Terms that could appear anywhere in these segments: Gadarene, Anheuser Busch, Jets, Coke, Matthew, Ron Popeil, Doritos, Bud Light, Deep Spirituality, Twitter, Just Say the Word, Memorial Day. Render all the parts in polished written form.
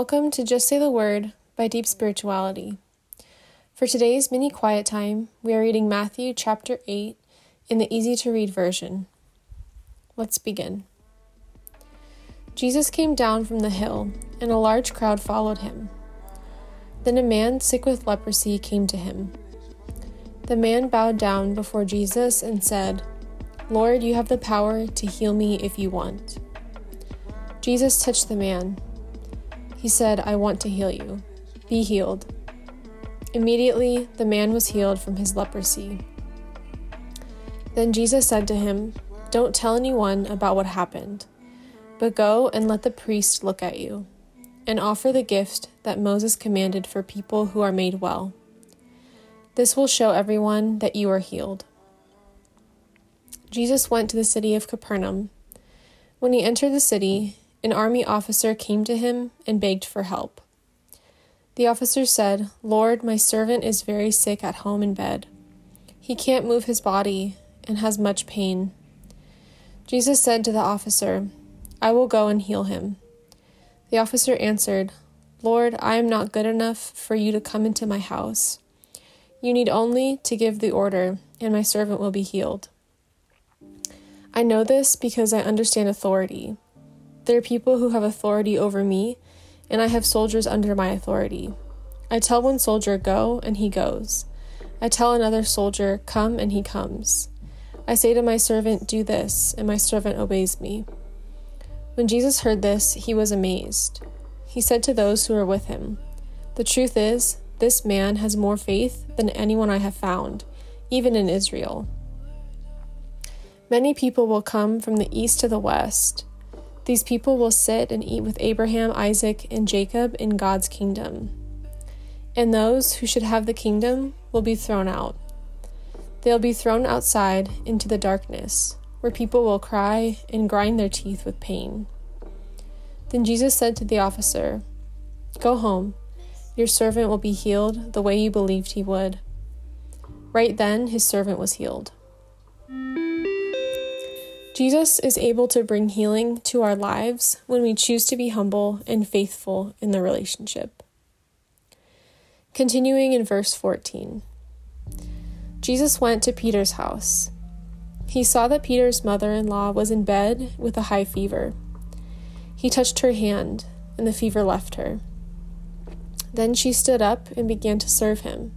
Welcome to Just Say the Word by Deep Spirituality. For today's mini quiet time, we are reading Matthew chapter 8 in the easy-to-read version. Let's begin. Jesus came down from the hill, and a large crowd followed him. Then a man sick with leprosy came to him. The man bowed down before Jesus and said, "Lord, you have the power to heal me if you want." Jesus touched the man. He said, "I want to heal you. Be healed." Immediately, the man was healed from his leprosy. Then Jesus said to him, "Don't tell anyone about what happened, but go and let the priest look at you, and offer the gift that Moses commanded for people who are made well. This will show everyone that you are healed." Jesus went to the city of Capernaum. When he entered the city, an army officer came to him and begged for help. The officer said, "Lord, my servant is very sick at home in bed. He can't move his body and has much pain." Jesus said to the officer, "I will go and heal him." The officer answered, "Lord, I am not good enough for you to come into my house. You need only to give the order, and my servant will be healed. I know this because I understand authority. There are people who have authority over me, and I have soldiers under my authority. I tell one soldier, 'Go,' and he goes. I tell another soldier, 'Come,' and he comes. I say to my servant, 'Do this,' and my servant obeys me." When Jesus heard this, he was amazed. He said to those who were with him, "The truth is, this man has more faith than anyone I have found, even in Israel." Many people will come from the east to the west. These people will sit and eat with Abraham, Isaac, and Jacob in God's kingdom. And those who should have the kingdom will be thrown out. They'll be thrown outside into the darkness, where people will cry and grind their teeth with pain." Then Jesus said to the officer, "Go home. Your servant will be healed the way you believed he would." Right then, his servant was healed. Jesus is able to bring healing to our lives when we choose to be humble and faithful in the relationship. Continuing in verse 14, Jesus went to Peter's house. He saw that Peter's mother-in-law was in bed with a high fever. He touched her hand, and the fever left her. Then she stood up and began to serve him.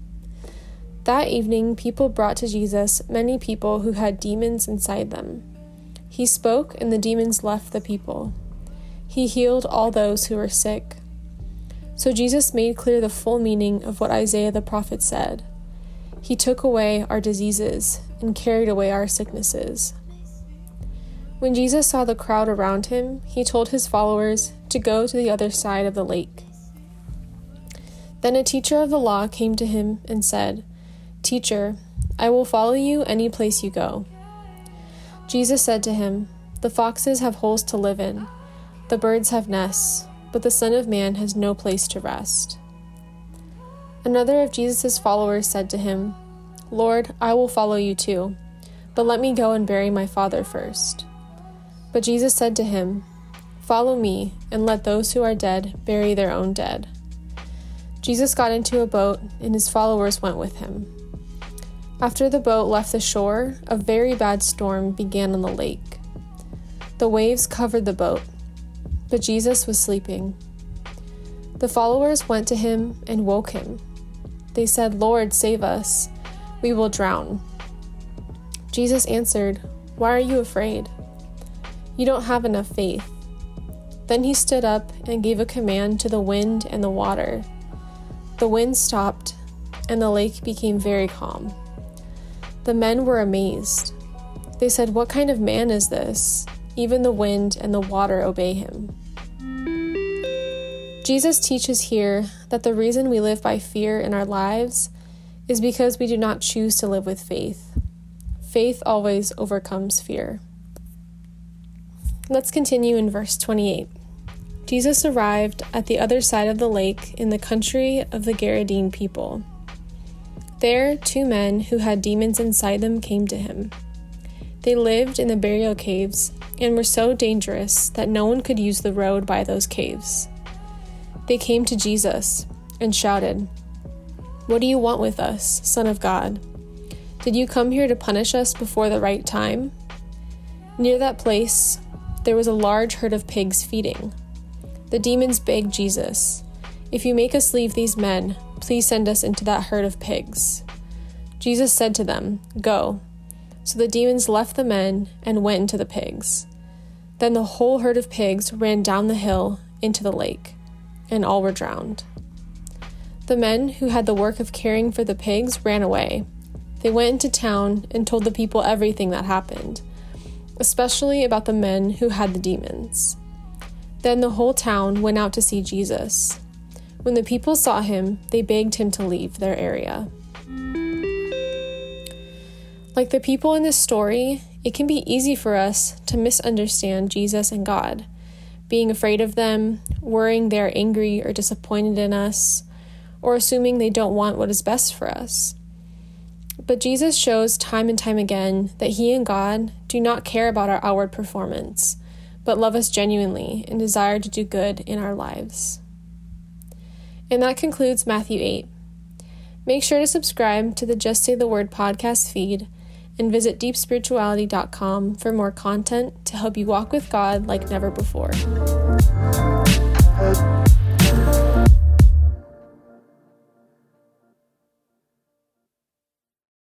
That evening, people brought to Jesus many people who had demons inside them. He spoke, and the demons left the people. He healed all those who were sick. So Jesus made clear the full meaning of what Isaiah the prophet said. He took away our diseases and carried away our sicknesses. When Jesus saw the crowd around him, he told his followers to go to the other side of the lake. Then a teacher of the law came to him and said, "Teacher, I will follow you any place you go." Jesus said to him, "The foxes have holes to live in, the birds have nests, but the Son of Man has no place to rest." Another of Jesus' followers said to him, "Lord, I will follow you too, but let me go and bury my father first." But Jesus said to him, "Follow me, and let those who are dead bury their own dead." Jesus got into a boat, and his followers went with him. After the boat left the shore, a very bad storm began on the lake. The waves covered the boat, but Jesus was sleeping. The followers went to him and woke him. They said, "Lord, save us. We will drown." Jesus answered, "Why are you afraid? You don't have enough faith." Then he stood up and gave a command to the wind and the water. The wind stopped, and the lake became very calm. The men were amazed. They said, "What kind of man is this? Even the wind and the water obey him." Jesus teaches here that the reason we live by fear in our lives is because we do not choose to live with faith. Faith always overcomes fear. Let's continue in verse 28. Jesus arrived at the other side of the lake in the country of the Gadarene people. There, two men who had demons inside them came to him. They lived in the burial caves and were so dangerous that no one could use the road by those caves. They came to Jesus and shouted, "What do you want with us, Son of God? Did you come here to punish us before the right time?" Near that place, there was a large herd of pigs feeding. The demons begged Jesus, "If you make us leave these men, please send us into that herd of pigs." Jesus said to them, "Go." So the demons left the men and went into the pigs. Then the whole herd of pigs ran down the hill into the lake, and all were drowned. The men who had the work of caring for the pigs ran away. They went into town and told the people everything that happened, especially about the men who had the demons. Then the whole town went out to see Jesus. When the people saw him, they begged him to leave their area. Like the people in this story, it can be easy for us to misunderstand Jesus and God, being afraid of them, worrying they are angry or disappointed in us, or assuming they don't want what is best for us. But Jesus shows time and time again that he and God do not care about our outward performance, but love us genuinely and desire to do good in our lives. And that concludes Matthew 8. Make sure to subscribe to the Just Say the Word podcast feed and visit deepspirituality.com for more content to help you walk with God like never before.